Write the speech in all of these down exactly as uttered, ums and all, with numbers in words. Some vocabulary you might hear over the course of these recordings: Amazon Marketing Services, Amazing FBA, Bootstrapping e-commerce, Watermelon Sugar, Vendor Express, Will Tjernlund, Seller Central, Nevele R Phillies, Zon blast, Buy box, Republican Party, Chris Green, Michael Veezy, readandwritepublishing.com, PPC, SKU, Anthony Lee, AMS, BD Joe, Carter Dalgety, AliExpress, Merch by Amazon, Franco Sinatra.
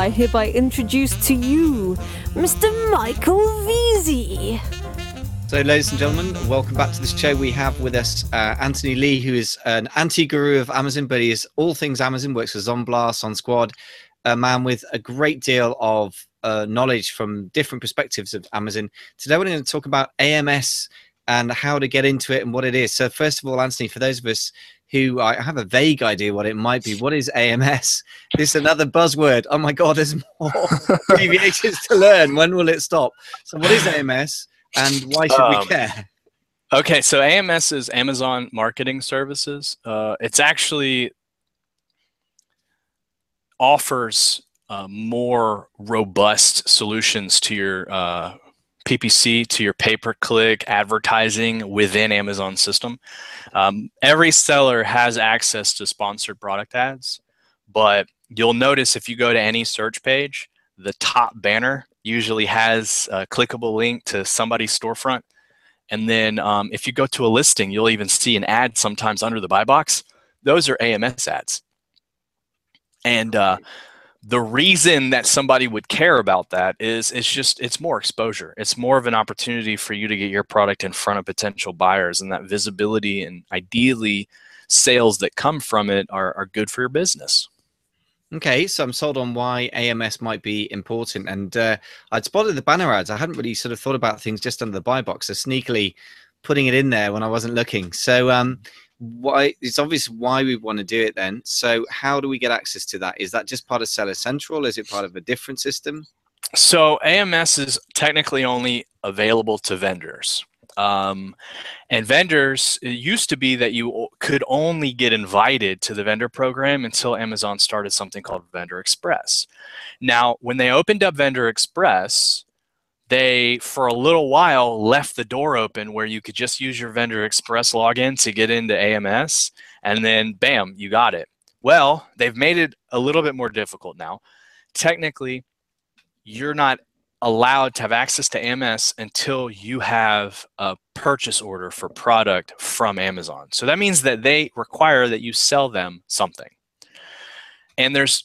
I hereby introduce to you Mister Michael Veezy. So, ladies and gentlemen, welcome back to this show. We have with us uh, Anthony Lee, who is an anti-guru of Amazon, but he is all things Amazon, works for Zon Blast, on Squad, a man with a great deal of uh, knowledge from different perspectives of Amazon. Today, we're going to talk about A M S and how to get into it and what it is. So, first of all, Anthony, for those of us who I have a vague idea what it might be. What is A M S? This is another buzzword. Oh my God, there's more abbreviations to learn. When will it stop? So what is A M S and why should um, we care? Okay, so A M S is Amazon Marketing Services. Uh, it's actually offers uh, more robust solutions to your uh, P P C, to your pay-per-click advertising within Amazon system. Um, every seller has access to sponsored product ads, but you'll notice if you go to any search page, the top banner usually has a clickable link to somebody's storefront. And then um, if you go to a listing, you'll even see an ad sometimes under the buy box. Those are A M S ads. And uh, the reason that somebody would care about that is it's just, it's more exposure. It's more of an opportunity for you to get your product in front of potential buyers, and that visibility and ideally sales that come from it are, are good for your business. Okay, so I'm sold on why A M S might be important. And uh, I'd spotted the banner ads. I hadn't really sort of thought about things just under the buy box, so sneakily putting it in there when I wasn't looking. So um, why it's obvious why we want to do it then. So how do we get access to that? Is that just part of Seller Central? Is it part of a different system? So A M S is technically only available to vendors. Um, and vendors, it used to be that you could only get invited to the vendor program until Amazon started something called Vendor Express. Now, when they opened up Vendor Express, they, for a little while, left the door open where you could just use your Vendor Express login to get into A M S, and then, bam, you got it. Well, they've made it a little bit more difficult now. Technically, you're not allowed to have access to A M S until you have a purchase order for product from Amazon. So that means that they require that you sell them something. And there's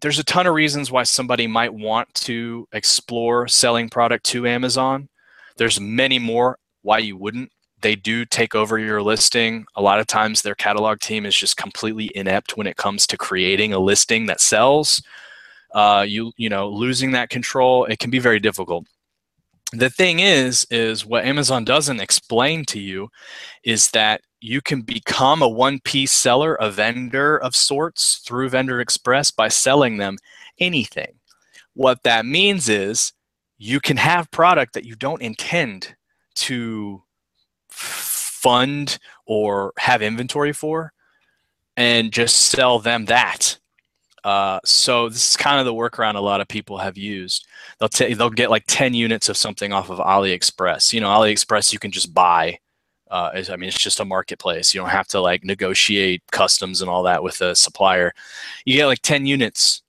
There's a ton of reasons why somebody might want to explore selling product to Amazon. There's many more why you wouldn't. They do take over your listing. A lot of times their catalog team is just completely inept when it comes to creating a listing that sells. Uh, you, you know, losing that control, it can be very difficult. The thing is, is what Amazon doesn't explain to you is that you can become a one-piece seller, a vendor of sorts, through Vendor Express by selling them anything. What that means is you can have product that you don't intend to fund or have inventory for and just sell them that. Uh, so this is kind of the workaround a lot of people have used. They'll t they'll get like ten units of something off of AliExpress. You know, AliExpress you can just buy. Uh, I mean, it's just a marketplace. You don't have to like negotiate customs and all that with a supplier. You get like ten units.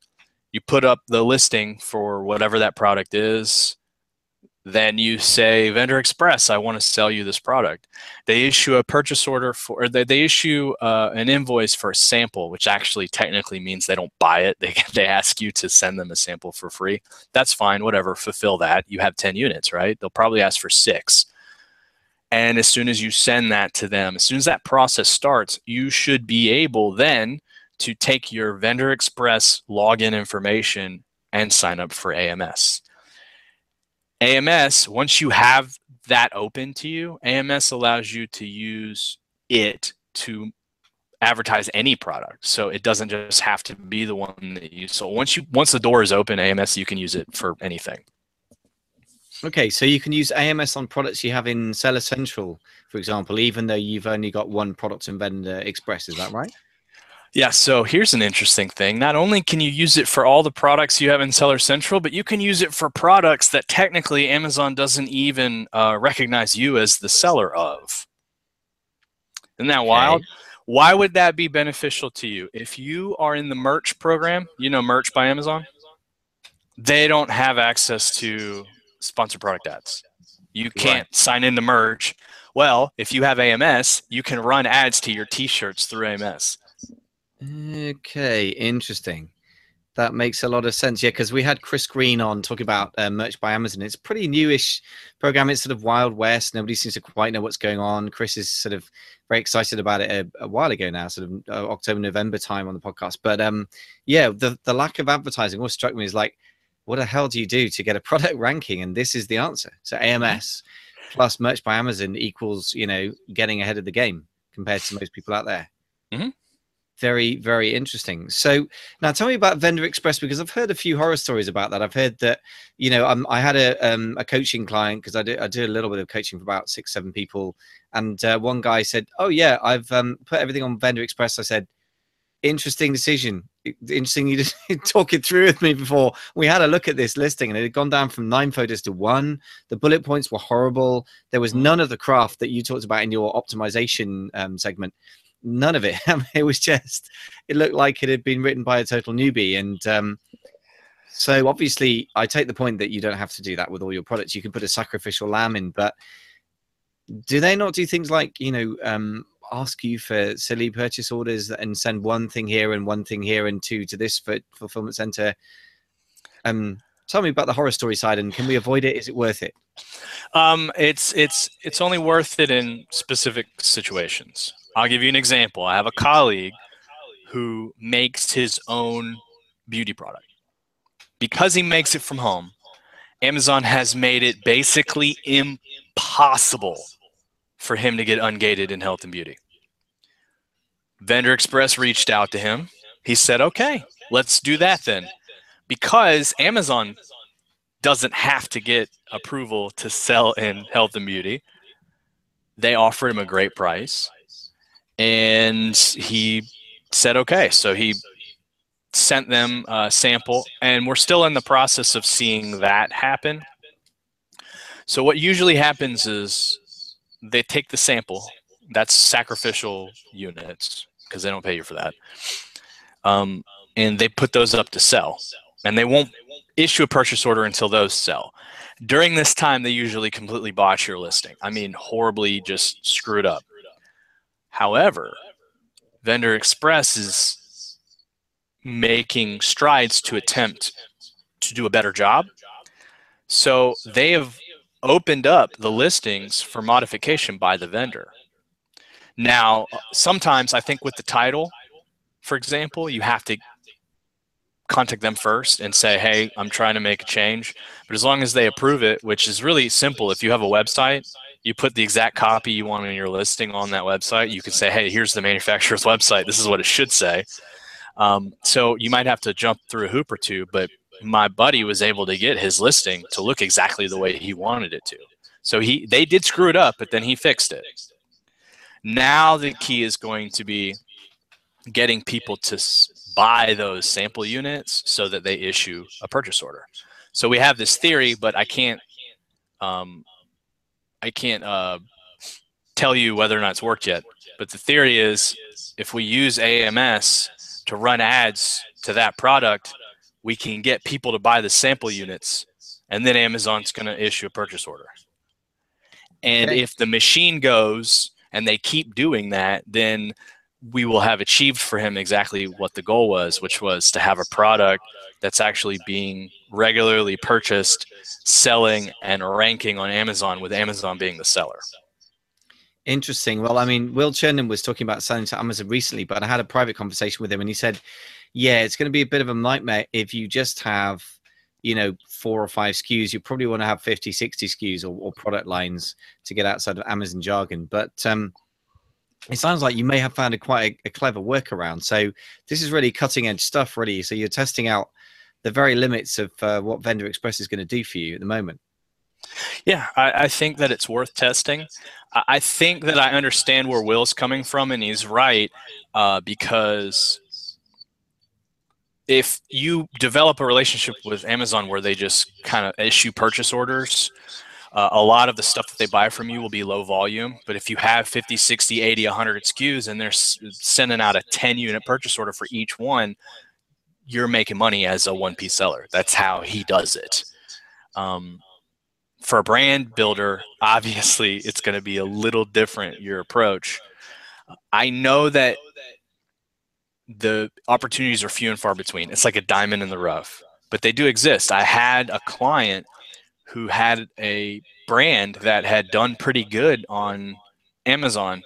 You put up the listing for whatever that product is. Then you say, Vendor Express, I want to sell you this product. They issue a purchase order for, or they, they issue uh, an invoice for a sample, which actually technically means they don't buy it. They, they ask you to send them a sample for free. That's fine, whatever, fulfill that. You have ten units, right? They'll probably ask for six. And as soon as you send that to them, as soon as that process starts, you should be able then to take your Vendor Express login information and sign up for A M S. A M S, once you have that open to you, A M S allows you to use it to advertise any product. So it doesn't just have to be the one that you sold. Once you once the door is open, A M S, you can use it for anything. Okay, so you can use A M S on products you have in Seller Central, for example, even though you've only got one product in Vendor Express, is that right? Yeah, so here's an interesting thing. Not only can you use it for all the products you have in Seller Central, but you can use it for products that technically Amazon doesn't even uh, recognize you as the seller of. Isn't that wild? Okay. Why would that be beneficial to you? If you are in the Merch program, you know Merch by Amazon? They don't have access to sponsored product ads. You can't right. sign into Merch. Well, if you have A M S, you can run ads to your T-shirts through A M S. Okay, interesting. That makes a lot of sense. Yeah, because we had Chris Green on talking about uh, Merch by Amazon. It's a pretty newish program. It's sort of Wild West. Nobody seems to quite know what's going on. Chris is sort of very excited about it a, a while ago now, sort of uh, October, November time on the podcast. But um, yeah, the, the lack of advertising always struck me as like, what the hell do you do to get a product ranking? And this is the answer. So A M S plus Merch by Amazon equals, you know, getting ahead of the game compared to most people out there. Mm-hmm. Very, very interesting. So now tell me about Vendor Express, because I've heard a few horror stories about that. I've heard that, you know, um, I had a, um, a coaching client, because I do, I do a little bit of coaching for about six, seven people. And uh, one guy said, oh, yeah, I've um, put everything on Vendor Express. I said, interesting decision. Interesting you just talk it through with me before. We had a look at this listing and it had gone down from nine photos to one. The bullet points were horrible. There was none of the craft that you talked about in your optimization um, segment. None of it. I mean, it was just, it looked like it had been written by a total newbie. And um, so obviously I take the point that you don't have to do that with all your products. You can put a sacrificial lamb in, but do they not do things like, you know, um, ask you for silly purchase orders and send one thing here and one thing here and two to this for fulfillment center? Um, tell me about the horror story side, and can we avoid it? Is it worth it? Um, it's, it's, it's only worth it in specific situations. I'll give you an example. I have a colleague who makes his own beauty product. Because he makes it from home, Amazon has made it basically impossible for him to get ungated in health and beauty. Vendor Express reached out to him. He said, okay, let's do that then. Because Amazon doesn't have to get approval to sell in health and beauty, they offered him a great price. And he said, okay. So he sent them a sample, and we're still in the process of seeing that happen. So what usually happens is they take the sample. That's sacrificial units, because they don't pay you for that. Um, and they put those up to sell. And they won't issue a purchase order until those sell. During this time, they usually completely botch your listing. I mean, horribly just screwed up. However, Vendor Express is making strides to attempt to do a better job. So they have opened up the listings for modification by the vendor. Now, sometimes I think with the title, for example, you have to contact them first and say, hey, I'm trying to make a change. But as long as they approve it, which is really simple, if you have a website, you put the exact copy you want in your listing on that website. You can say, hey, here's the manufacturer's website. This is what it should say. Um, so you might have to jump through a hoop or two, but my buddy was able to get his listing to look exactly the way he wanted it to. So he they did screw it up, but then he fixed it. Now the key is going to be getting people to buy those sample units so that they issue a purchase order. So we have this theory, but I can't... Um, I can't uh, tell you whether or not it's worked yet, but the theory is if we use A M S to run ads to that product, we can get people to buy the sample units, and then Amazon's going to issue a purchase order. And if the machine goes and they keep doing that, then we will have achieved for him exactly what the goal was, which was to have a product that's actually being regularly purchased, selling, and ranking on Amazon, with Amazon being the seller. Interesting. Well, I mean, Will Tjernlund was talking about selling to Amazon recently, but I had a private conversation with him, and he said, yeah, it's going to be a bit of a nightmare if you just have, you know, four or five S K Us. You probably want to have fifty, sixty S K Us or, or product lines, to get outside of Amazon jargon. But um, it sounds like you may have found a quite a, a clever workaround. So this is really cutting edge stuff, really. So you're testing out the very limits of uh, what Vendor Express is going to do for you at the moment. Yeah, I, I think that it's worth testing. I, I think that I understand where Will's coming from, and he's right, uh, because if you develop a relationship with Amazon where they just kind of issue purchase orders, Uh, a lot of the stuff that they buy from you will be low volume, but if you have fifty, sixty, eighty, a hundred S K Us and they're s sending out a ten unit purchase order for each one, you're making money as a one-piece seller. That's how he does it. Um, for a brand builder, obviously, it's going to be a little different, your approach. I know that the opportunities are few and far between. It's like a diamond in the rough, but they do exist. I had a client who had a brand that had done pretty good on Amazon.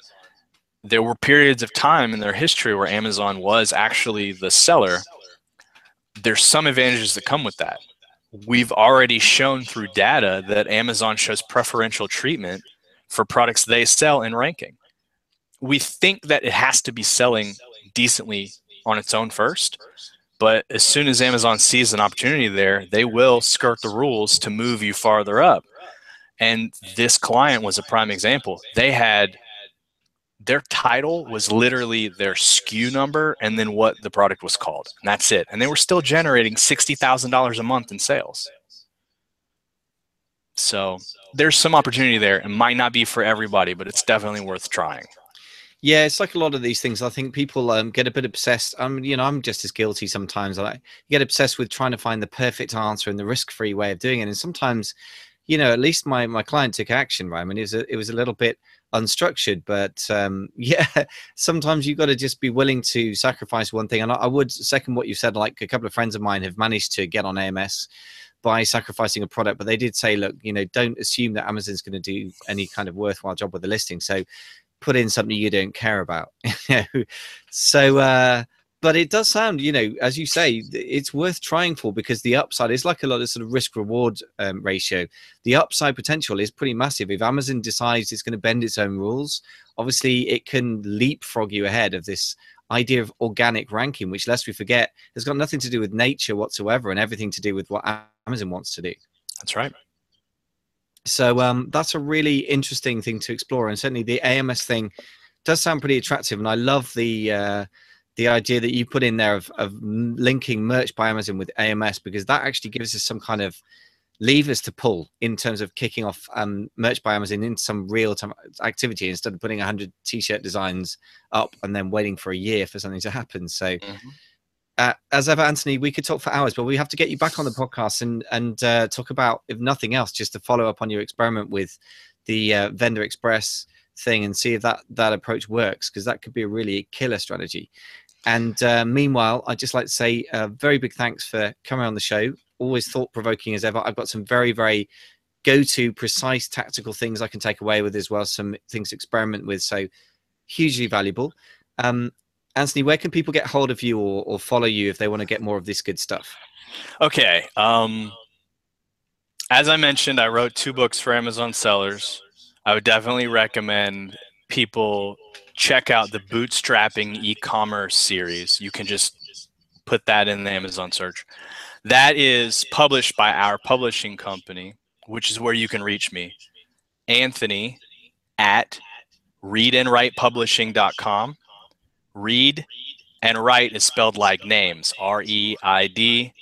There were periods of time in their history where Amazon was actually the seller. There's some advantages that come with that. We've already shown through data that Amazon shows preferential treatment for products they sell in ranking. We think that it has to be selling decently on its own first, but as soon as Amazon sees an opportunity there, they will skirt the rules to move you farther up. And this client was a prime example. They had, their title was literally their S K U number and then what the product was called, and that's it. And they were still generating sixty thousand dollars a month in sales. So there's some opportunity there. It might not be for everybody, but it's definitely worth trying. Yeah, it's like a lot of these things. I think people um, get a bit obsessed. I mean, you know, I'm just as guilty sometimes. I get obsessed with trying to find the perfect answer and the risk-free way of doing it. And sometimes, you know, at least my my client took action, right? I mean, it was a, it was a little bit unstructured, but um, yeah, sometimes you've got to just be willing to sacrifice one thing. And I, I would second what you said. Like a couple of friends of mine have managed to get on A M S by sacrificing a product, but they did say, look, you know, don't assume that Amazon's going to do any kind of worthwhile job with the listing. So put in something you don't care about. So, uh, but it does sound, you know, as you say, it's worth trying for, because the upside is like a lot of sort of risk reward um, ratio. The upside potential is pretty massive. If Amazon decides it's going to bend its own rules, obviously it can leapfrog you ahead of this idea of organic ranking, which, lest we forget, has got nothing to do with nature whatsoever and everything to do with what Amazon wants to do. That's right. So um, that's a really interesting thing to explore. And certainly the A M S thing does sound pretty attractive. And I love the... Uh, the idea that you put in there of, of linking Merch by Amazon with A M S, because that actually gives us some kind of levers to pull in terms of kicking off um, Merch by Amazon into some real time activity, instead of putting a hundred t-shirt designs up and then waiting for a year for something to happen. So mm-hmm. uh, as ever, Anthony, we could talk for hours, but we have to get you back on the podcast and, and uh, talk about, if nothing else, just to follow up on your experiment with the uh, Vendor Express thing and see if that, that approach works, because that could be a really killer strategy. And uh, meanwhile, I'd just like to say a very big thanks for coming on the show. Always thought-provoking as ever. I've got some very, very go-to, precise, tactical things I can take away with as well, some things to experiment with, so hugely valuable. Um, Anthony, where can people get hold of you or, or follow you if they want to get more of this good stuff? Okay. Um, as I mentioned, I wrote two books for Amazon sellers. I would definitely recommend people check out the Bootstrapping e-commerce series. You can just put that in the Amazon search. That is published by our publishing company, which is where you can reach me, Anthony at read and write publishing dot com. Read and write is spelled like names, R E I D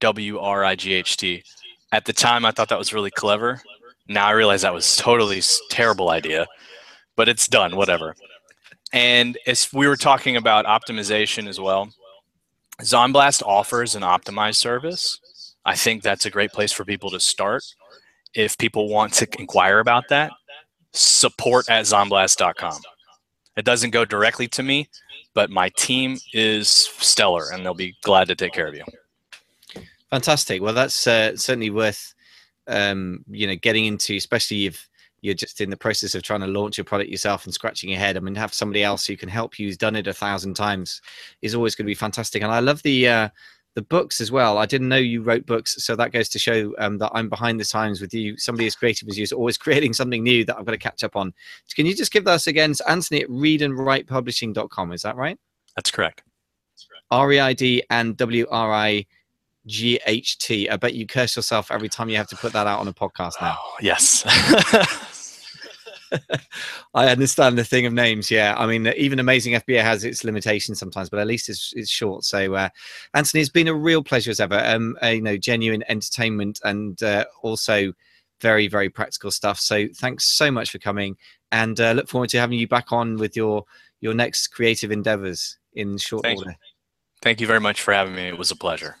W R I G H T. At the time, I thought that was really clever. Now I realize that was totally terrible idea, but it's done, whatever. And as we were talking about optimization as well, Zon Blast offers an optimized service. I think that's a great place for people to start. If people want to inquire about that, support at zon blast dot com. It doesn't go directly to me, but my team is stellar and they'll be glad to take care of you. Fantastic. Well, that's uh, certainly worth um, you know, getting into, especially if you're just in the process of trying to launch your product yourself and scratching your head. I mean, have somebody else who can help you, who's done it a thousand times, is always going to be fantastic. And I love the, uh, the books as well. I didn't know you wrote books. So that goes to show um, that I'm behind the times with you. Somebody as creative as you is always creating something new that I've got to catch up on. Can you just give us again? It's Anthony at read and write publishing dot com. Is that right? That's correct. R E I D and W R I G H T. I bet you curse yourself every time you have to put that out on a podcast now. Oh, yes. I understand the thing of names. Yeah. I mean, even Amazing F B A has its limitations sometimes, but at least it's, it's short. So, uh, Anthony, it's been a real pleasure as ever. Um, a, you know, genuine entertainment and uh, also very, very practical stuff. So thanks so much for coming, and uh, look forward to having you back on with your, your next creative endeavors in short order. Thank you very much for having me. It was a pleasure.